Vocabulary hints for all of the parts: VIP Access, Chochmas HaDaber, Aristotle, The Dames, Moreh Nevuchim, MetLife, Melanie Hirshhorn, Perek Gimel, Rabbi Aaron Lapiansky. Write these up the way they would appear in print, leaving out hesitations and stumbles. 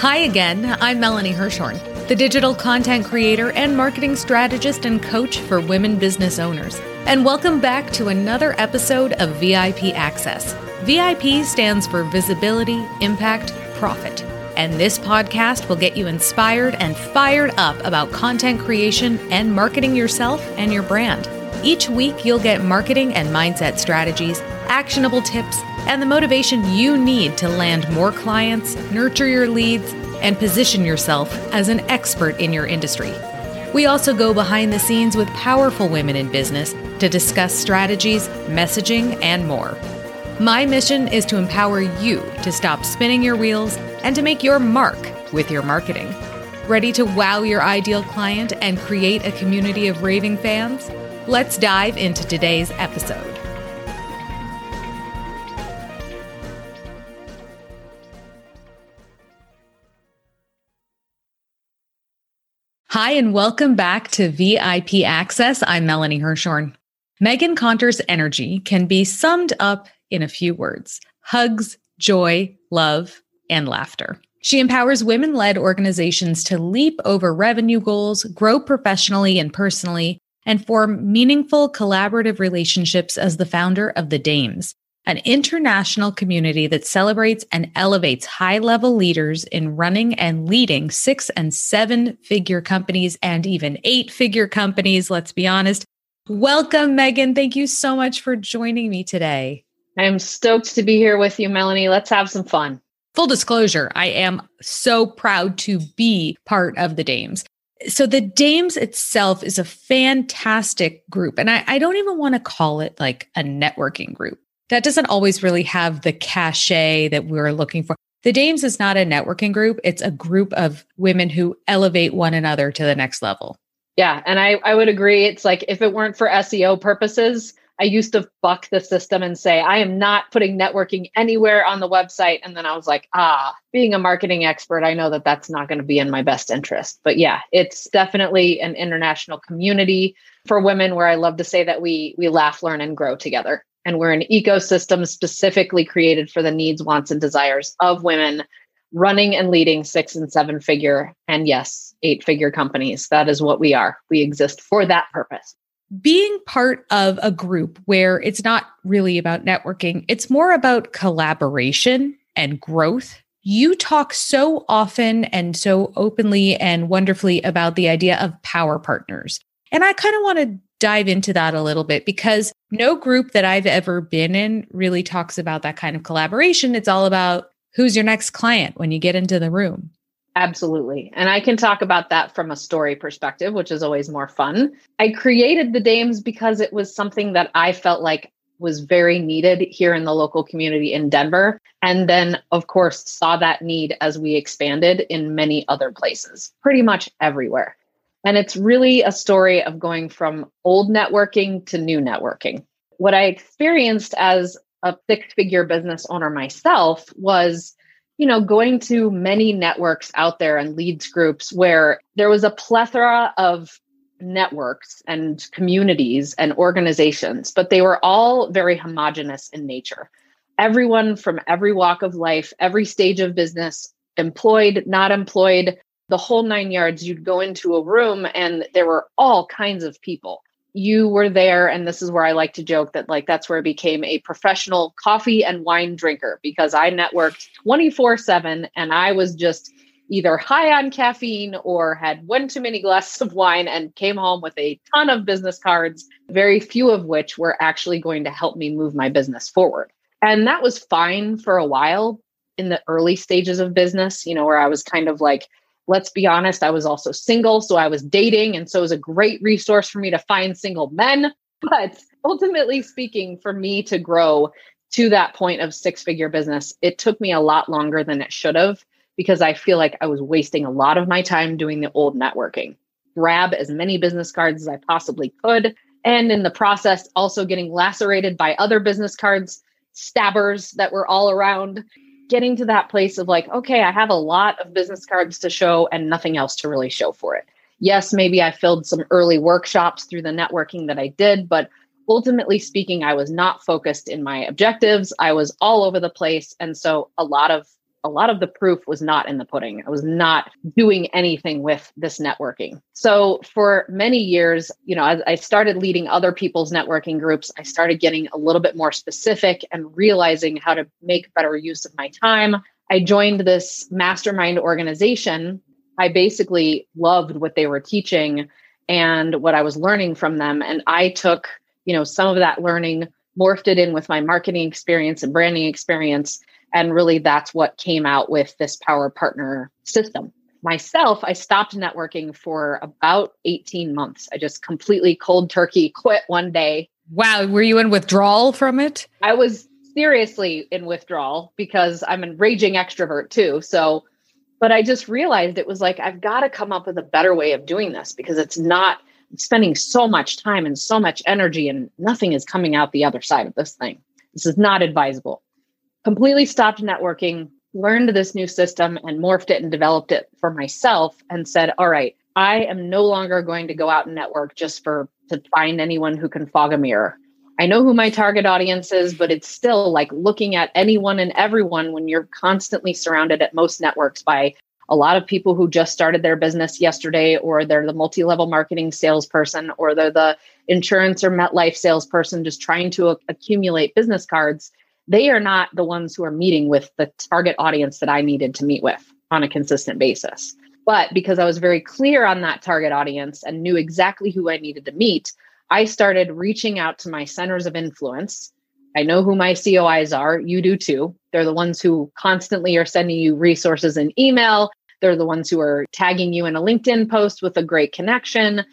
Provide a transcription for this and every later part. Hi again, I'm Melanie Hirshhorn, the digital content creator and marketing strategist and coach for women business owners. And welcome back to another episode of VIP Access. VIP stands for Visibility, Impact, Profit. And this podcast will get you inspired and fired up about content creation and marketing yourself and your brand. Each week, you'll get marketing and mindset strategies, actionable tips, and the motivation you need to land more clients, nurture your leads, and position yourself as an expert in your industry. We also go behind the scenes with powerful women in business to discuss strategies, messaging, and more. My mission is to empower you to stop spinning your wheels and to make your mark with your marketing. Ready to wow your ideal client and create a community of raving fans? Let's dive into today's episode. Hi, and welcome back to VIP Access. I'm Melanie Hirshhorn. Megan Conter's energy can be summed up in a few words: hugs, joy, love, and laughter. She empowers women-led organizations to leap over revenue goals, grow professionally and personally, and form meaningful collaborative relationships as the founder of The Dames, an international community that celebrates and elevates high-level leaders in running and leading 6- and 7-figure companies and even 8-figure companies, let's be honest. Welcome, Megan. Thank you so much for joining me today. I'm stoked to be here with you, Melanie. Let's have some fun. Full disclosure, I am so proud to be part of The Dames. So The Dames itself is a fantastic group, and I don't even want to call it like a networking group. That doesn't always really have the cachet that we're looking for. The Dames is not a networking group. It's a group of women who elevate one another to the next level. Yeah. And I would agree. It's like, if it weren't for SEO purposes, I used to buck the system and say, I am not putting networking anywhere on the website. And then I was like, being a marketing expert, I know that that's not going to be in my best interest. But yeah, it's definitely an international community for women where I love to say that we laugh, learn, and grow together. And we're an ecosystem specifically created for the needs, wants, and desires of women running and leading 6- and 7-figure, and yes, 8-figure companies. That is what we are. We exist for that purpose. Being part of a group where it's not really about networking, it's more about collaboration and growth. You talk so often and so openly and wonderfully about the idea of power partners. And I kind of want to dive into that a little bit, because no group that I've ever been in really talks about that kind of collaboration. It's all about who's your next client when you get into the room. Absolutely. And I can talk about that from a story perspective, which is always more fun. I created The Dames because it was something that I felt like was very needed here in the local community in Denver. And then, of course, saw that need as we expanded in many other places, pretty much everywhere. And it's really a story of going from old networking to new networking. What I experienced as a 6-figure business owner myself was, going to many networks out there and leads groups where there was a plethora of networks and communities and organizations, but they were all very homogenous in nature. Everyone from every walk of life, every stage of business, employed, not employed, the whole 9 yards. You'd go into a room and there were all kinds of people. You were there, and this is where I like to joke that that's where I became a professional coffee and wine drinker, because I networked 24/7 and I was just either high on caffeine or had one too many glasses of wine and came home with a ton of business cards, very few of which were actually going to help me move my business forward. And that was fine for a while in the early stages of business, where I was kind of like, let's be honest, I was also single, so I was dating. And so it was a great resource for me to find single men. But ultimately speaking, for me to grow to that point of 6-figure business, it took me a lot longer than it should have, because I feel like I was wasting a lot of my time doing the old networking. Grab as many business cards as I possibly could. And in the process, also getting lacerated by other business cards, stabbers that were all around. Getting to that place of okay, I have a lot of business cards to show and nothing else to really show for it. Yes, maybe I filled some early workshops through the networking that I did, but ultimately speaking, I was not focused in my objectives. I was all over the place. And so a lot of a lot of the proof was not in the pudding. I was not doing anything with this networking. So for many years, you know, as I started leading other people's networking groups, I started getting a little bit more specific and realizing how to make better use of my time. I joined this mastermind organization. I basically loved what they were teaching and what I was learning from them. And I took, you know, some of that learning, morphed it in with my marketing experience and branding experience. And really, that's what came out with this Power Partner system. Myself, I stopped networking for about 18 months. I just completely cold turkey quit one day. Wow. Were you in withdrawal from it? I was seriously in withdrawal because I'm a raging extrovert too. So, but I just realized it was like, I've got to come up with a better way of doing this because it's not spending so much time and so much energy and nothing is coming out the other side of this thing. This is not advisable. Completely stopped networking, learned this new system and morphed it and developed it for myself and said, all right, I am no longer going to go out and network just to find anyone who can fog a mirror. I know who my target audience is, but it's still like looking at anyone and everyone when you're constantly surrounded at most networks by a lot of people who just started their business yesterday, or they're the multi-level marketing salesperson, or they're the insurance or MetLife salesperson just trying to accumulate business cards. They are not the ones who are meeting with the target audience that I needed to meet with on a consistent basis. But because I was very clear on that target audience and knew exactly who I needed to meet, I started reaching out to my centers of influence. I know who my COIs are. You do too. They're the ones who constantly are sending you resources in email. They're the ones who are tagging you in a LinkedIn post with a great connection.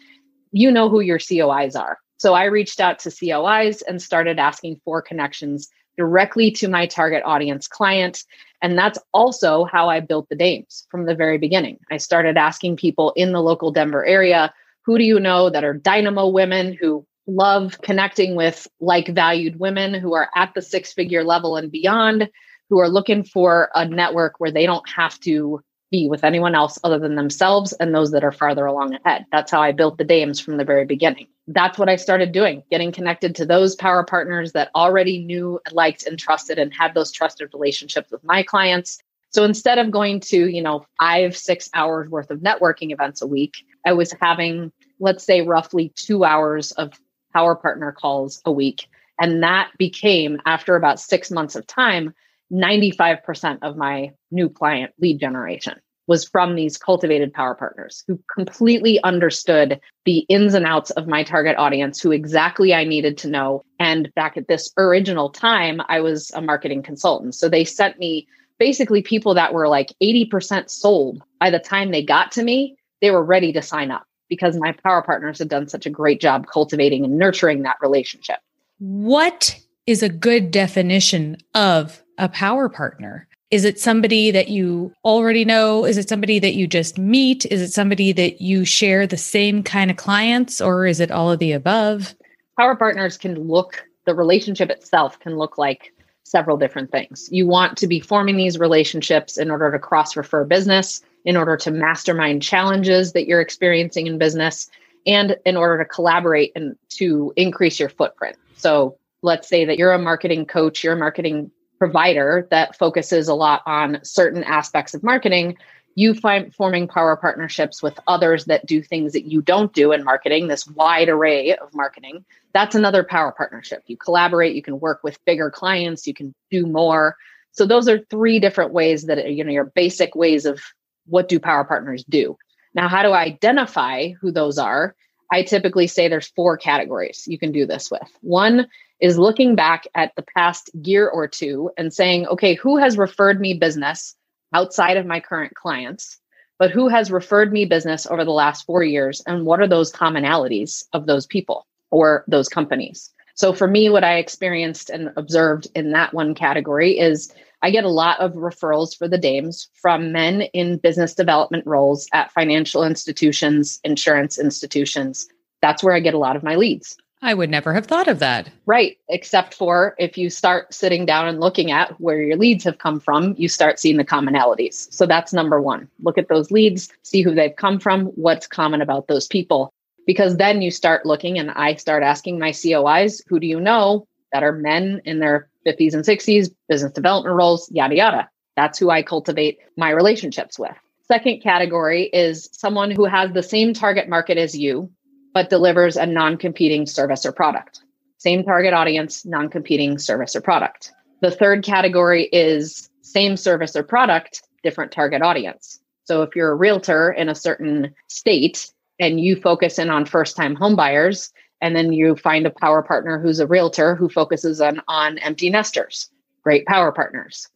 You know who your COIs are. So I reached out to COIs and started asking for connections directly to my target audience client. And that's also how I built the Dames from the very beginning. I started asking people in the local Denver area, who do you know that are dynamo women who love connecting with like-valued women who are at the six-figure level and beyond, who are looking for a network where they don't have to be with anyone else other than themselves and those that are farther along ahead. That's how I built the Dames from the very beginning. That's what I started doing, getting connected to those power partners that already knew, liked, and trusted and had those trusted relationships with my clients. So instead of going to, you know, 5-6 hours worth of networking events a week, I was having, let's say, roughly 2 hours of power partner calls a week. And that became, after about 6 months of time, 95% of my new client lead generation was from these cultivated power partners who completely understood the ins and outs of my target audience, who exactly I needed to know. And back at this original time, I was a marketing consultant. So they sent me basically people that were like 80% sold. By the time they got to me, they were ready to sign up because my power partners had done such a great job cultivating and nurturing that relationship. What is a good definition of a power partner? Is it somebody that you already know? Is it somebody that you just meet? Is it somebody that you share the same kind of clients, or is it all of the above? Power partners can look, the relationship itself can look like several different things. You want to be forming these relationships in order to cross-refer business, in order to mastermind challenges that you're experiencing in business, and in order to collaborate and to increase your footprint. So let's say that you're a marketing coach, you're a marketing provider that focuses a lot on certain aspects of marketing. You find forming power partnerships with others that do things that you don't do in marketing, this wide array of marketing. That's another power partnership. You collaborate, you can work with bigger clients, you can do more. So those are three different ways that are, you know, your basic ways of what do power partners do. Now, how do I identify who those are? I typically say there's four categories you can do this with. One is looking back at the past year or two and saying, okay, who has referred me business outside of my current clients, but who has referred me business over the last 4 years? And what are those commonalities of those people or those companies? So for me, what I experienced and observed in that one category is I get a lot of referrals for the Dames from men in business development roles at financial institutions, insurance institutions. That's where I get a lot of my leads. I would never have thought of that. Right. Except for if you start sitting down and looking at where your leads have come from, you start seeing the commonalities. So that's number one. Look at those leads, see who they've come from, what's common about those people. Because then you start looking, and I start asking my COIs, who do you know that are men in their 50s and 60s, business development roles, yada, yada. That's who I cultivate my relationships with. Second category is someone who has the same target market as you, but delivers a non-competing service or product. Same target audience, non-competing service or product. The third category is same service or product, different target audience. So if you're a realtor in a certain state and you focus in on first-time homebuyers, and then you find a power partner who's a realtor who focuses on empty nesters, great power partners.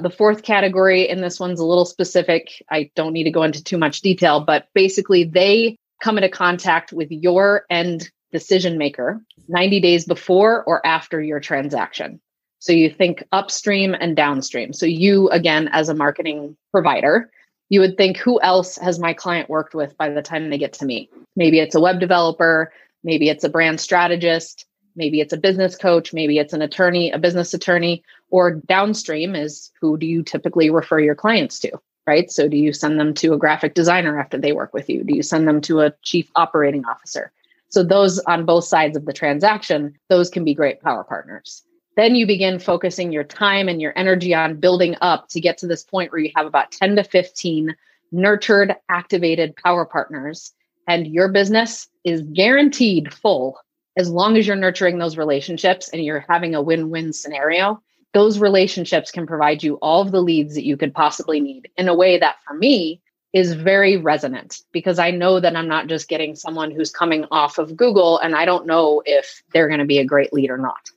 The fourth category, and this one's a little specific, I don't need to go into too much detail, but basically they come into contact with your end decision maker 90 days before or after your transaction. So you think upstream and downstream. So you, again, as a marketing provider, you would think, who else has my client worked with by the time they get to me? Maybe it's a web developer, maybe it's a brand strategist, maybe it's a business coach, maybe it's an attorney, a business attorney, or downstream is who do you typically refer your clients to, right? So do you send them to a graphic designer after they work with you? Do you send them to a chief operating officer? So those on both sides of the transaction, those can be great power partners. Then you begin focusing your time and your energy on building up to get to this point where you have about 10 to 15 nurtured, activated power partners, and your business is guaranteed full as long as you're nurturing those relationships and you're having a win-win scenario. Those relationships can provide you all of the leads that you could possibly need in a way that, for me, is very resonant, because I know that I'm not just getting someone who's coming off of Google and I don't know if they're going to be a great lead or not.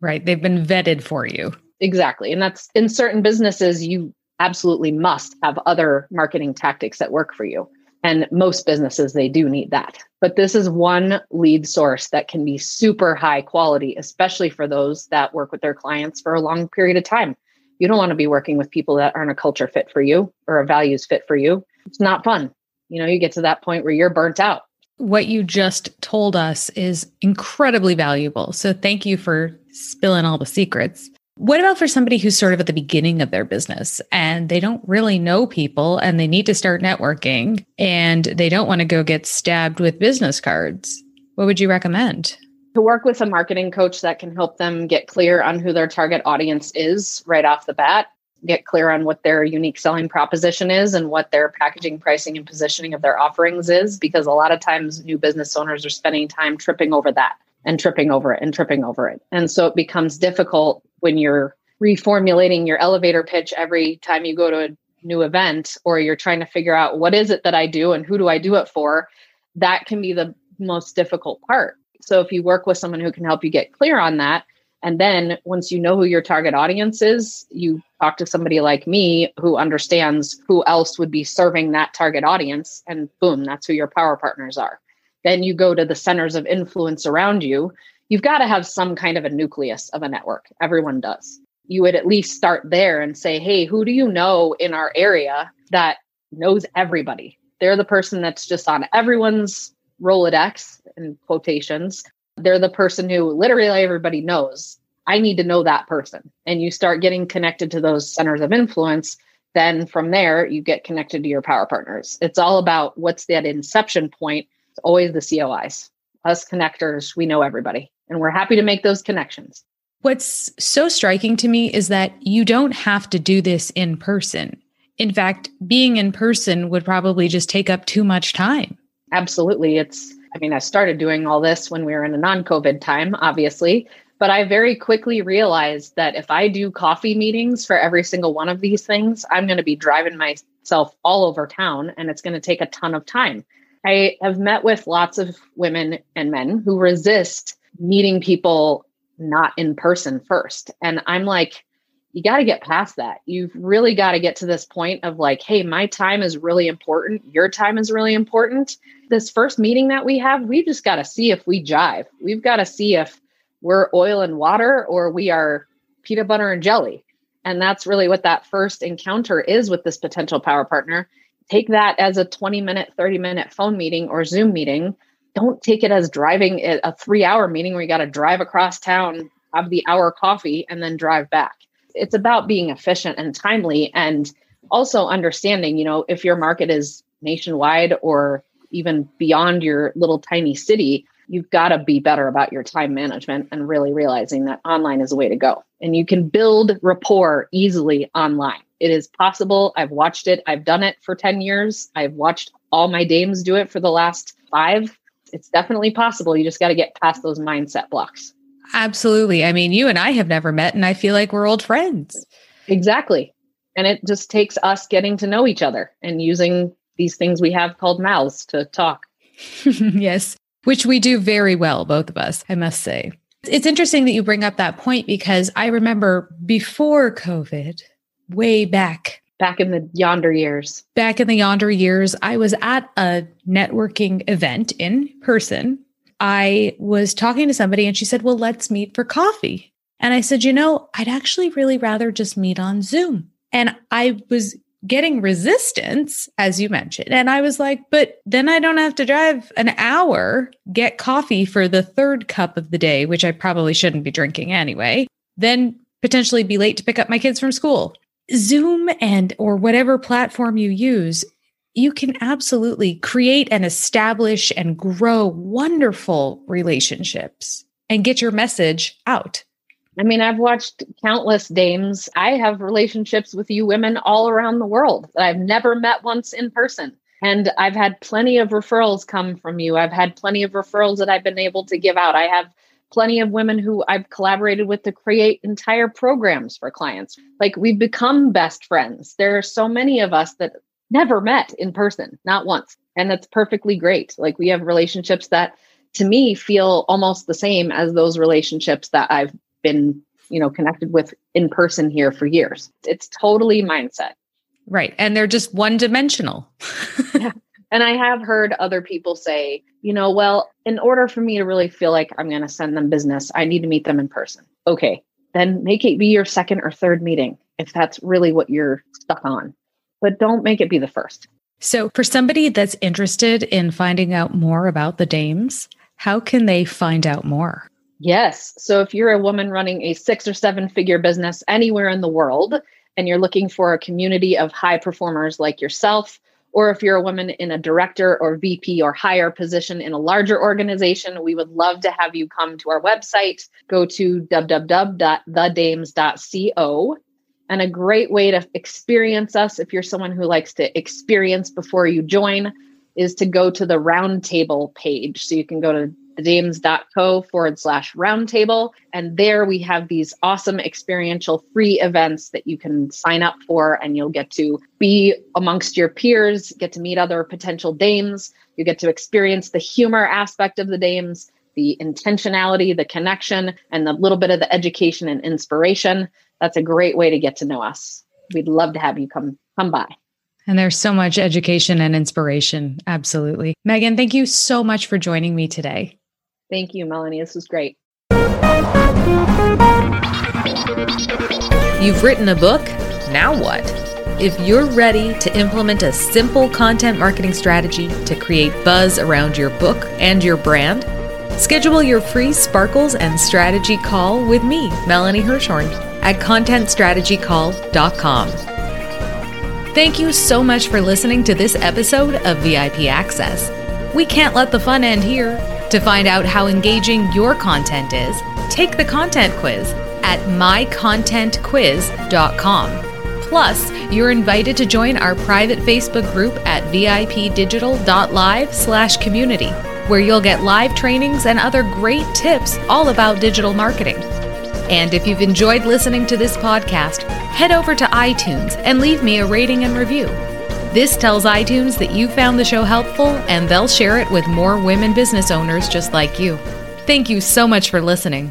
Right. They've been vetted for you. Exactly. And that's in certain businesses, you absolutely must have other marketing tactics that work for you. And most businesses, they do need that. But this is one lead source that can be super high quality, especially for those that work with their clients for a long period of time. You don't want to be working with people that aren't a culture fit for you or a values fit for you. It's not fun. You know, you get to that point where you're burnt out. What you just told us is incredibly valuable. So thank you for spilling all the secrets. What about for somebody who's sort of at the beginning of their business and they don't really know people and they need to start networking and they don't want to go get stabbed with business cards? What would you recommend? To work with a marketing coach that can help them get clear on who their target audience is right off the bat, get clear on what their unique selling proposition is and what their packaging, pricing, and positioning of their offerings is, because a lot of times new business owners are spending time tripping over that and tripping over it and tripping over it. And so it becomes difficult when you're reformulating your elevator pitch every time you go to a new event, or you're trying to figure out what is it that I do and who do I do it for. That can be the most difficult part. So if you work with someone who can help you get clear on that, and then once you know who your target audience is, you talk to somebody like me who understands who else would be serving that target audience, and boom, that's who your power partners are. Then you go to the centers of influence around you. You've got to have some kind of a nucleus of a network. Everyone does. You would at least start there and say, hey, who do you know in our area that knows everybody? They're the person that's just on everyone's Rolodex, in quotations. They're the person who literally everybody knows. I need to know that person. And you start getting connected to those centers of influence. Then from there, you get connected to your power partners. It's all about what's that inception point. It's always the COIs. Us connectors, we know everybody. And we're happy to make those connections. What's so striking to me is that you don't have to do this in person. In fact, being in person would probably just take up too much time. Absolutely. I started doing all this when we were in a non-COVID time, obviously, but I very quickly realized that if I do coffee meetings for every single one of these things, I'm going to be driving myself all over town and it's going to take a ton of time. I have met with lots of women and men who resist meeting people not in person first. And I'm like, you got to get past that. You've really got to get to this point of like, hey, my time is really important. Your time is really important. This first meeting that we have, we've just got to see if we jive. We've got to see if we're oil and water or we are peanut butter and jelly. And that's really what that first encounter is with this potential power partner. Take that as a 20-minute, 30-minute phone meeting or Zoom meeting. Don't take it as driving a 3-hour meeting where you got to drive across town, have the hour coffee, and then drive back. It's about being efficient and timely, and also understanding, you know, if your market is nationwide or even beyond your little tiny city, you've got to be better about your time management and really realizing that online is the way to go. And you can build rapport easily online. It is possible. I've watched it. I've done it for 10 years. I've watched all my dames do it for the last 5. It's definitely possible. You just got to get past those mindset blocks. Absolutely. I mean, you and I have never met, and I feel like we're old friends. Exactly. And it just takes us getting to know each other and using these things we have called mouths to talk. Yes, which we do very well, both of us, I must say. It's interesting that you bring up that point, because I remember before COVID, way back in the yonder years. Back in the yonder years, I was at a networking event in person. I was talking to somebody and she said, well, let's meet for coffee. And I said, you know, I'd actually really rather just meet on Zoom. And I was getting resistance, as you mentioned. And I was like, but then I don't have to drive an hour, get coffee for the third cup of the day, which I probably shouldn't be drinking anyway, then potentially be late to pick up my kids from school. Zoom and or whatever platform you use, you can absolutely create and establish and grow wonderful relationships and get your message out. I mean, I've watched countless dames. I have relationships with you women all around the world that I've never met once in person. And I've had plenty of referrals come from you. I've had plenty of referrals that I've been able to give out. I have plenty of women who I've collaborated with to create entire programs for clients. Like, we've become best friends. There are so many of us that never met in person, not once. And that's perfectly great. Like, we have relationships that to me feel almost the same as those relationships that I've been, connected with in person here for years. It's totally mindset. Right. And they're just one dimensional. Yeah. And I have heard other people say, well, in order for me to really feel like I'm going to send them business, I need to meet them in person. Okay, then make it be your second or third meeting if that's really what you're stuck on. But don't make it be the first. So for somebody that's interested in finding out more about the Dames, how can they find out more? Yes. So if you're a woman running a 6 or 7 figure business anywhere in the world, and you're looking for a community of high performers like yourself, or if you're a woman in a director or VP or higher position in a larger organization, we would love to have you come to our website. Go to www.thedames.co. And a great way to experience us, if you're someone who likes to experience before you join, is to go to the roundtable page. So you can go to thedames.co/roundtable. And there we have these awesome experiential free events that you can sign up for, and you'll get to be amongst your peers, get to meet other potential dames. You get to experience the humor aspect of the dames, the intentionality, the connection, and the little bit of the education and inspiration. That's a great way to get to know us. We'd love to have you come by. And there's so much education and inspiration. Absolutely. Megan, thank you so much for joining me today. Thank you, Melanie. This was great. You've written a book. Now what? If you're ready to implement a simple content marketing strategy to create buzz around your book and your brand, schedule your free Sparkles and Strategy call with me, Melanie Hirshhorn, at contentstrategycall.com. Thank you so much for listening to this episode of VIP Access. We can't let the fun end here. To find out how engaging your content is, take the content quiz at mycontentquiz.com. Plus, you're invited to join our private Facebook group at vipdigital.live/community, where you'll get live trainings and other great tips all about digital marketing. And if you've enjoyed listening to this podcast, head over to iTunes and leave me a rating and review. This tells iTunes that you found the show helpful, and they'll share it with more women business owners just like you. Thank you so much for listening.